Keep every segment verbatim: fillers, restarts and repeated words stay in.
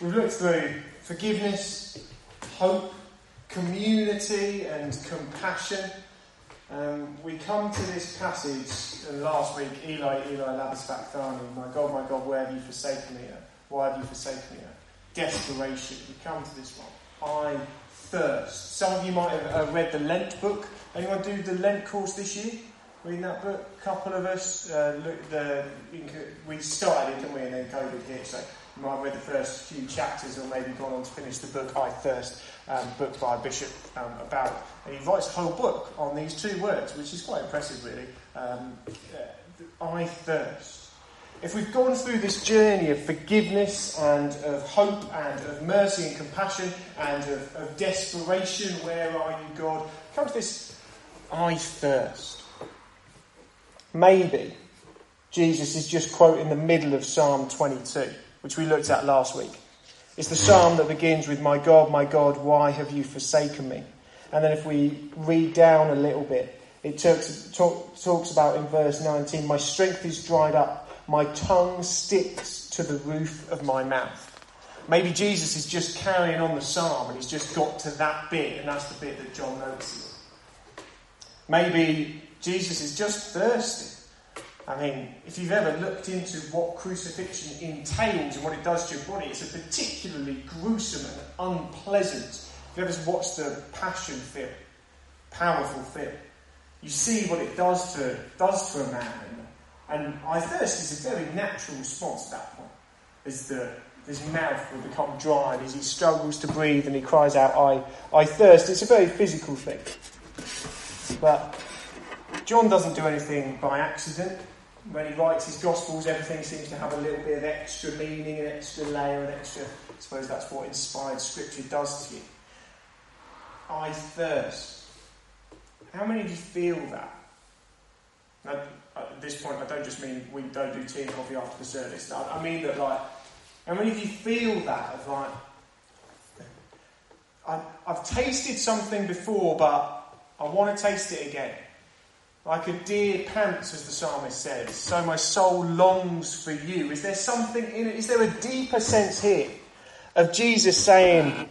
We've looked through forgiveness, hope, community and compassion. Um, we come to this passage, and last week, Eli, Eli, Labis Fakthani, my God, my God, where have you forsaken me? Why have you forsaken me? Desperation. We come to this one. I thirst. Some of you might have uh, read the Lent book. Anyone do the Lent course this year? Reading that book? A couple of us. Uh, look, the, we started it, didn't we? And then COVID hit, so you might have read the first few chapters or maybe gone on to finish the book, I Thirst, um, book by a bishop um, about it. And he writes a whole book on these two words, which is quite impressive, really. Um, uh, I thirst. If we've gone through this journey of forgiveness and of hope and of mercy and compassion and of, of desperation, where are you, God? Come to this, I thirst. Maybe Jesus is just quoting the middle of Psalm twenty-two. Which we looked at last week. It's the psalm that begins with, my God, my God, why have you forsaken me? And then if we read down a little bit, it talks, talk, talks about in verse nineteen, my strength is dried up, my tongue sticks to the roof of my mouth. Maybe Jesus is just carrying on the psalm and he's just got to that bit, and that's the bit that John notices. Maybe Jesus is just thirsty. I mean, if you've ever looked into what crucifixion entails and what it does to your body, it's a particularly gruesome and unpleasant. If you've ever watched the Passion film, powerful film, you see what it does to does to a man. And I thirst is a very natural response at that point, as the his mouth will become dry and as he struggles to breathe and he cries out, I, I thirst. It's a very physical thing. But John doesn't do anything by accident. When he writes his Gospels, everything seems to have a little bit of extra meaning, an extra layer, an extra... I suppose that's what inspired Scripture does to you. I thirst. How many of you feel that? Now, at this point, I don't just mean we don't do tea and coffee after the service. I mean that, like, how many of you feel that? Of like, I, I've tasted something before, but I want to taste it again. Like a deer pants, as the psalmist says, so my soul longs for you. Is there something in it? Is there a deeper sense here of Jesus saying,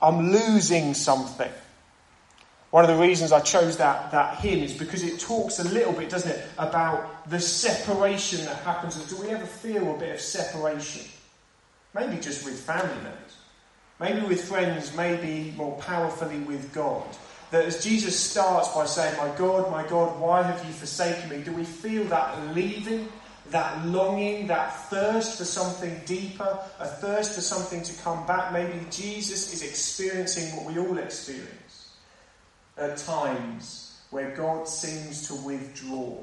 I'm losing something? One of the reasons I chose that, that hymn is because it talks a little bit, doesn't it, about the separation that happens. Do we ever feel a bit of separation? Maybe just with family members. Maybe with friends, maybe more powerfully with God. That as Jesus starts by saying, my God, my God, why have you forsaken me? Do we feel that leaving, that longing, that thirst for something deeper, a thirst for something to come back? Maybe Jesus is experiencing what we all experience at times where God seems to withdraw.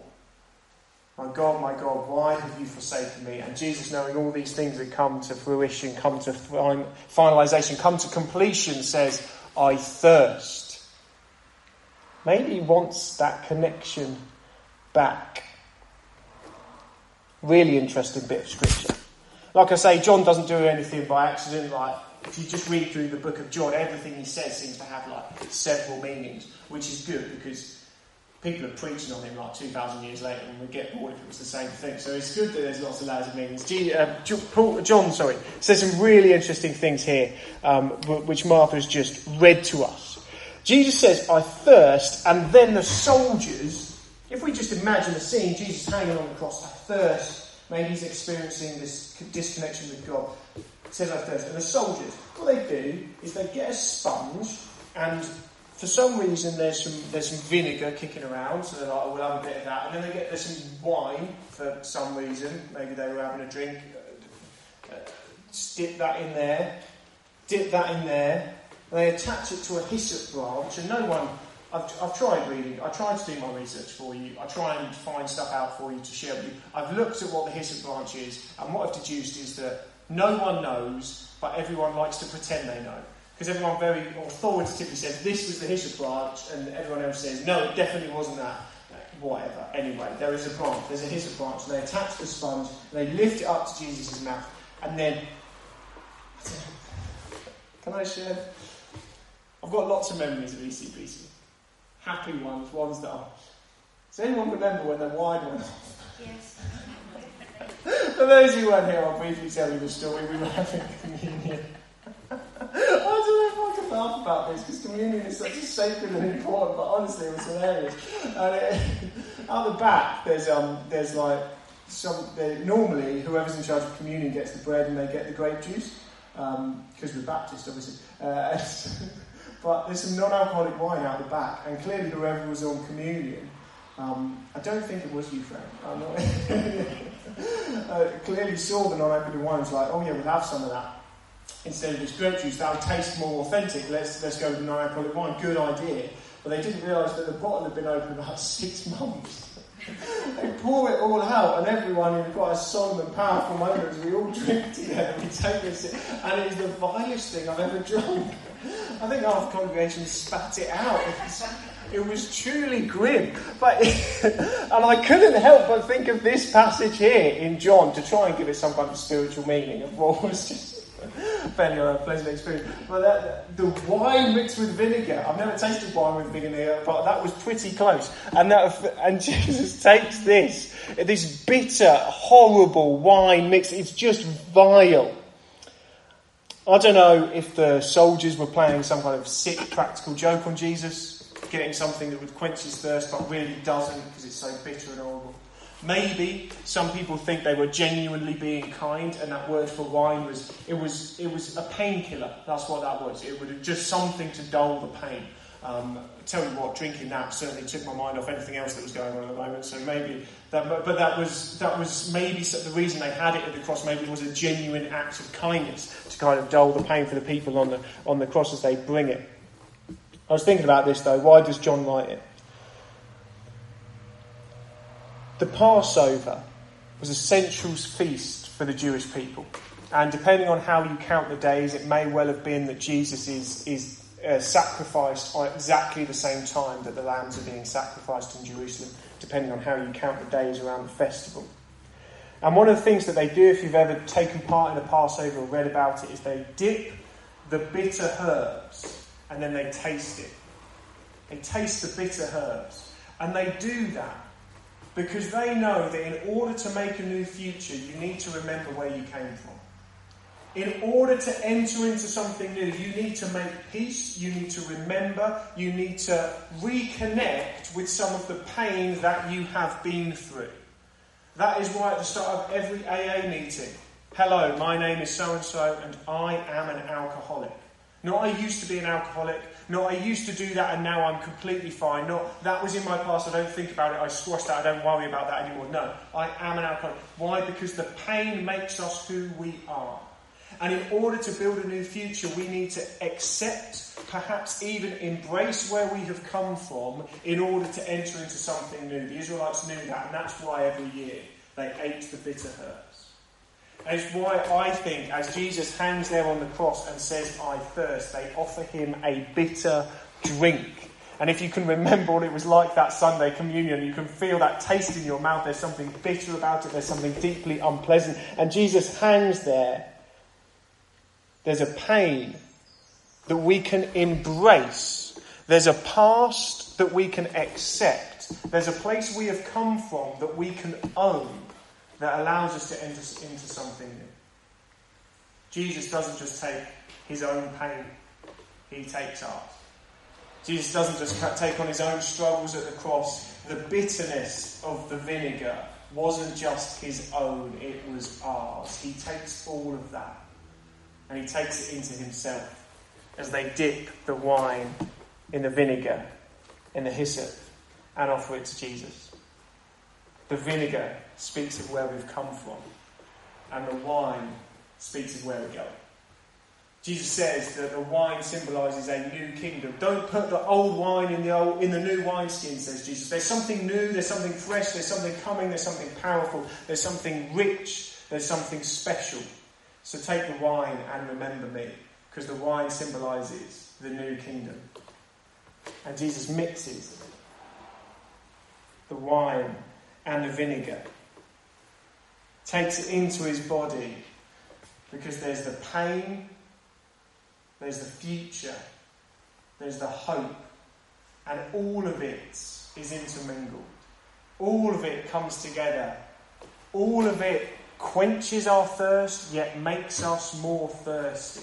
My God, my God, why have you forsaken me? And Jesus, knowing all these things that come to fruition, come to finalization, come to completion, says, I thirst. Maybe he wants that connection back. Really interesting bit of Scripture. Like I say, John doesn't do anything by accident. Like, if you just read through the book of John, everything he says seems to have like several meanings, which is good because people are preaching on him like two thousand years later and we get bored if it was the same thing. So it's good that there's lots of layers of meanings. John sorry, says some really interesting things here, um, which Martha's just read to us. Jesus says, I thirst, and then the soldiers, if we just imagine the scene, Jesus hanging on the cross, I thirst, maybe he's experiencing this disconnection with God, says I thirst, and the soldiers, what they do is they get a sponge, and for some reason there's some there's some vinegar kicking around, so they're like, oh, we'll have a bit of that, and then they get there's some wine for some reason, maybe they were having a drink, uh, dip that in there, dip that in there, they attach it to a hyssop branch, and no one... I've, I've tried reading. I tried to do my research for you. I try and find stuff out for you to share with you. I've looked at what the hyssop branch is, and what I've deduced is that no one knows, but everyone likes to pretend they know. Because everyone very authoritatively says, this was the hyssop branch, and everyone else says, no, it definitely wasn't that. Whatever. Anyway, there is a branch. There's a hyssop branch, and they attach the sponge, and they lift it up to Jesus' mouth, and then... Can I share... I've got lots of memories of E C B C. Happy ones, ones that are... Does anyone remember when the wide went off? Yes. For those who weren't here, I'll briefly tell you the story. We were having communion. I don't know if I can laugh about this, because communion is such a sacred and important, but honestly it was hilarious. And it, out the back, there's um, there's like, some. They, normally whoever's in charge of communion gets the bread and they get the grape juice, um, because we're Baptist, obviously. Uh, so, but there's some non-alcoholic wine out the back, and clearly whoever was on communion, um, I don't think it was you, Frank. I'm not... uh, clearly saw the non-alcoholic wine and was like, oh yeah, we'll have some of that. Instead of this grape juice, that'll taste more authentic. Let's let's go with non-alcoholic wine. Good idea. But they didn't realise that the bottle had been open about six months. They pour it all out, and everyone in quite a solemn and powerful moment as we all drink together, we take this, and it is the vilest thing I've ever drunk. I think half the congregation spat it out. It was, it was truly grim. But and I couldn't help but think of this passage here in John to try and give it some kind of spiritual meaning of what was just. Fairly a pleasant experience. But that, the wine mixed with vinegar, I've never tasted wine with vinegar, but that was pretty close. And that, and Jesus takes this, this bitter, horrible wine mixed, it's just vile. I don't know if the soldiers were playing some kind of sick practical joke on Jesus, getting something that would quench his thirst but really doesn't because it's so bitter and horrible. Maybe some people think they were genuinely being kind, and that word for wine was it was it was a painkiller. That's what that was. It was just something to dull the pain. Um, tell you what, drinking that certainly took my mind off anything else that was going on at the moment. So maybe that, but that was that was maybe the reason they had it at the cross. Maybe it was a genuine act of kindness to kind of dull the pain for the people on the on the cross as they bring it. I was thinking about this though. Why does John write it? The Passover was a central feast for the Jewish people. And depending on how you count the days, it may well have been that Jesus is, is uh, sacrificed at exactly the same time that the lambs are being sacrificed in Jerusalem, depending on how you count the days around the festival. And one of the things that they do, if you've ever taken part in a Passover or read about it, is they dip the bitter herbs and then they taste it. They taste the bitter herbs. And they do that because they know that in order to make a new future, you need to remember where you came from. In order to enter into something new, you need to make peace, you need to remember, you need to reconnect with some of the pain that you have been through. That is why at the start of every A A meeting, hello, my name is so-and-so and I am an alcoholic. Not I used to be an alcoholic, not I used to do that and now I'm completely fine, not that was in my past, I don't think about it, I squash that, I don't worry about that anymore. No, I am an alcoholic. Why? Because the pain makes us who we are. And in order to build a new future, we need to accept, perhaps even embrace where we have come from in order to enter into something new. The Israelites knew that, and that's why every year they ate the bitter herbs. And it's why I think as Jesus hangs there on the cross and says, I thirst, they offer him a bitter drink. And if you can remember what it was like that Sunday communion, you can feel that taste in your mouth. There's something bitter about it. There's something deeply unpleasant. And Jesus hangs there. There's a pain that we can embrace. There's a past that we can accept. There's a place we have come from that we can own. That allows us to enter into something new. Jesus doesn't just take his own pain, he takes ours. Jesus doesn't just take on his own struggles at the cross. The bitterness of the vinegar wasn't just his own, it was ours. He takes all of that and he takes it into himself as they dip the wine in the vinegar, in the hyssop, and offer it to Jesus. The vinegar speaks of where we've come from, and the wine speaks of where we're going. Jesus says that the wine symbolises a new kingdom. Don't put the old wine in the old in the new wineskin, says Jesus. There's something new, there's something fresh, there's something coming, there's something powerful, there's something rich, there's something special. So take the wine and remember me, because the wine symbolises the new kingdom. And Jesus mixes the wine and the vinegar, takes it into his body, because there's the pain, there's the future, there's the hope, and all of it is intermingled. All of it comes together. All of it quenches our thirst, yet makes us more thirsty.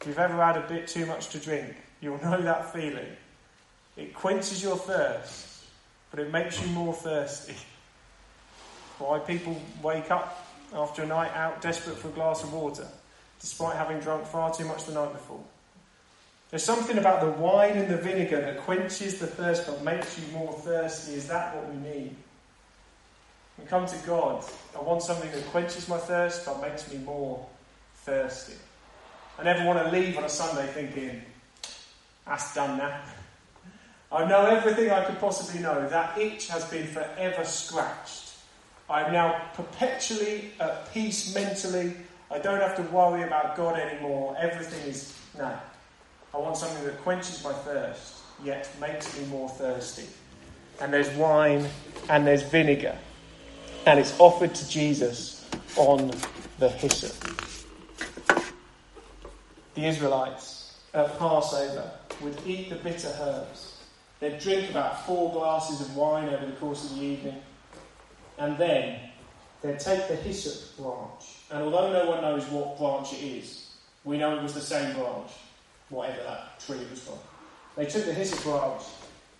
If you've ever had a bit too much to drink, you'll know that feeling. It quenches your thirst, but it makes you more thirsty. Why people wake up after a night out desperate for a glass of water, despite having drunk far too much the night before. There's something about the wine and the vinegar that quenches the thirst but makes you more thirsty. Is that what we need? When we come to God, I want something that quenches my thirst but makes me more thirsty. I never want to leave on a Sunday thinking, that's done now. I know everything I could possibly know. That itch has been forever scratched. I am now perpetually at peace mentally. I don't have to worry about God anymore. Everything is now. I want something that quenches my thirst, yet makes me more thirsty. And there's wine and there's vinegar. And it's offered to Jesus on the hyssop. The Israelites at Passover would eat the bitter herbs. They'd drink about four glasses of wine over the course of the evening. And then they'd take the hyssop branch. And although no one knows what branch it is, we know it was the same branch, whatever that tree was from. They took the hyssop branch,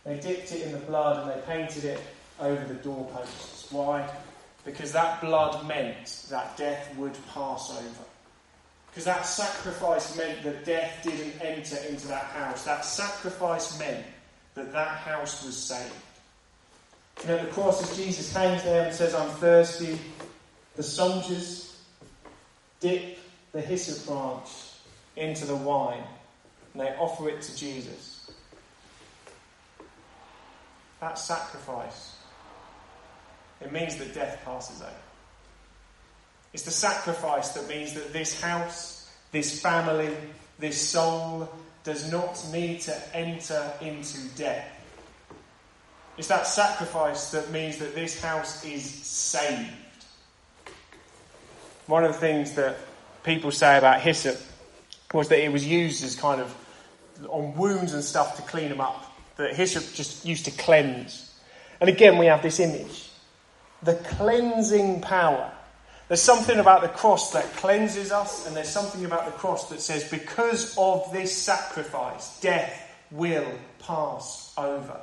they dipped it in the blood, and they painted it over the doorposts. Why? Because that blood meant that death would pass over. Because that sacrifice meant that death didn't enter into that house. That sacrifice meant that that house was saved. And at the cross, as Jesus hangs there and says, I'm thirsty, the soldiers dip the hyssop branch into the wine and they offer it to Jesus. That sacrifice, it means that death passes over. It's the sacrifice that means that this house, this family, this soul does not need to enter into death. It's that sacrifice that means that this house is saved. One of the things that people say about hyssop was that it was used as kind of on wounds and stuff to clean them up. That hyssop just used to cleanse. And again, we have this image. The cleansing power. There's something about the cross that cleanses us, and there's something about the cross that says, because of this sacrifice, death will pass over.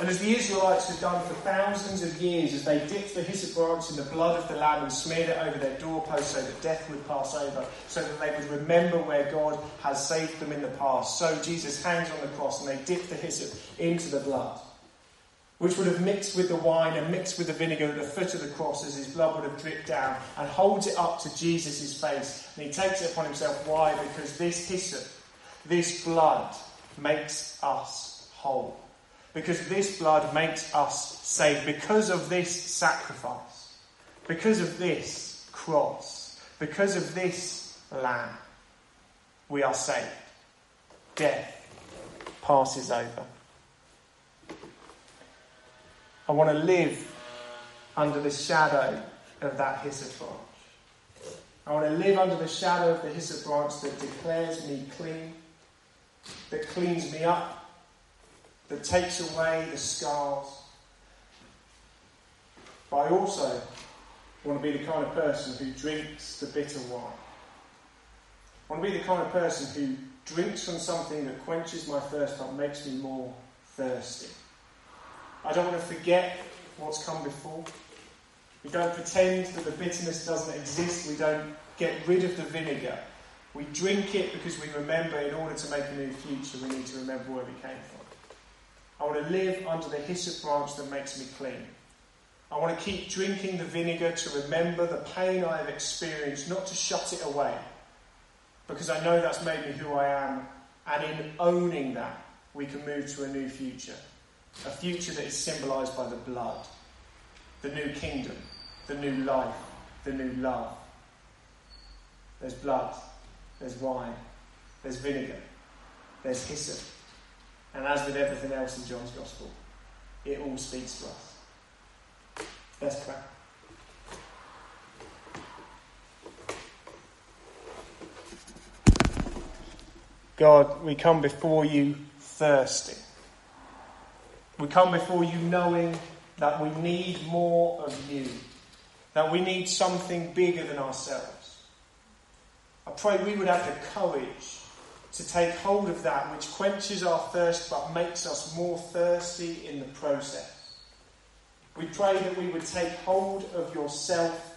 And as the Israelites had done for thousands of years, as they dipped the hyssop branch in the blood of the lamb and smeared it over their doorpost so that death would pass over, so that they would remember where God has saved them in the past. So Jesus hangs on the cross and they dipped the hyssop into the blood, which would have mixed with the wine and mixed with the vinegar at the foot of the cross as his blood would have dripped down, and holds it up to Jesus' face. And he takes it upon himself. Why? Because this hyssop, this blood, makes us whole. Because this blood makes us saved. Because of this sacrifice. Because of this cross. Because of this lamb. We are saved. Death passes over. I want to live under the shadow of that hyssop branch. I want to live under the shadow of the hyssop branch that declares me clean. That cleans me up. That takes away the scars. But I also want to be the kind of person who drinks the bitter wine. I want to be the kind of person who drinks from something that quenches my thirst but makes me more thirsty. I don't want to forget what's come before. We don't pretend that the bitterness doesn't exist. We don't get rid of the vinegar. We drink it because we remember, in order to make a new future, we need to remember where we came from. I want to live under the hyssop branch that makes me clean. I want to keep drinking the vinegar to remember the pain I have experienced, not to shut it away, because I know that's made me who I am, and in owning that, we can move to a new future. A future that is symbolised by the blood, the new kingdom, the new life, the new love. There's blood, there's wine, there's vinegar, there's hyssop. And as with everything else in John's Gospel, it all speaks to us. Let's pray. God, we come before you thirsty. We come before you knowing that we need more of you, that we need something bigger than ourselves. I pray we would have the courage to take hold of that which quenches our thirst but makes us more thirsty in the process. We pray that we would take hold of yourself,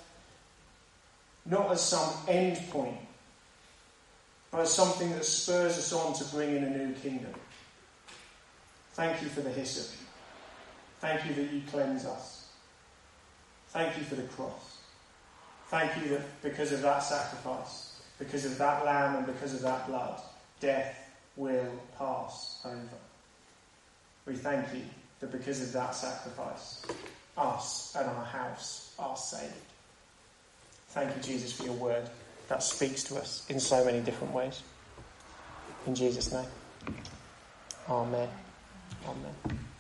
not as some end point, but as something that spurs us on to bring in a new kingdom. Thank you for the hyssop. Thank you that you cleanse us. Thank you for the cross. Thank you that because of that sacrifice, because of that lamb and because of that blood, death will pass over. We thank you that because of that sacrifice, us and our house are saved. Thank you, Jesus, for your word that speaks to us in so many different ways. In Jesus' name. Amen. Amen.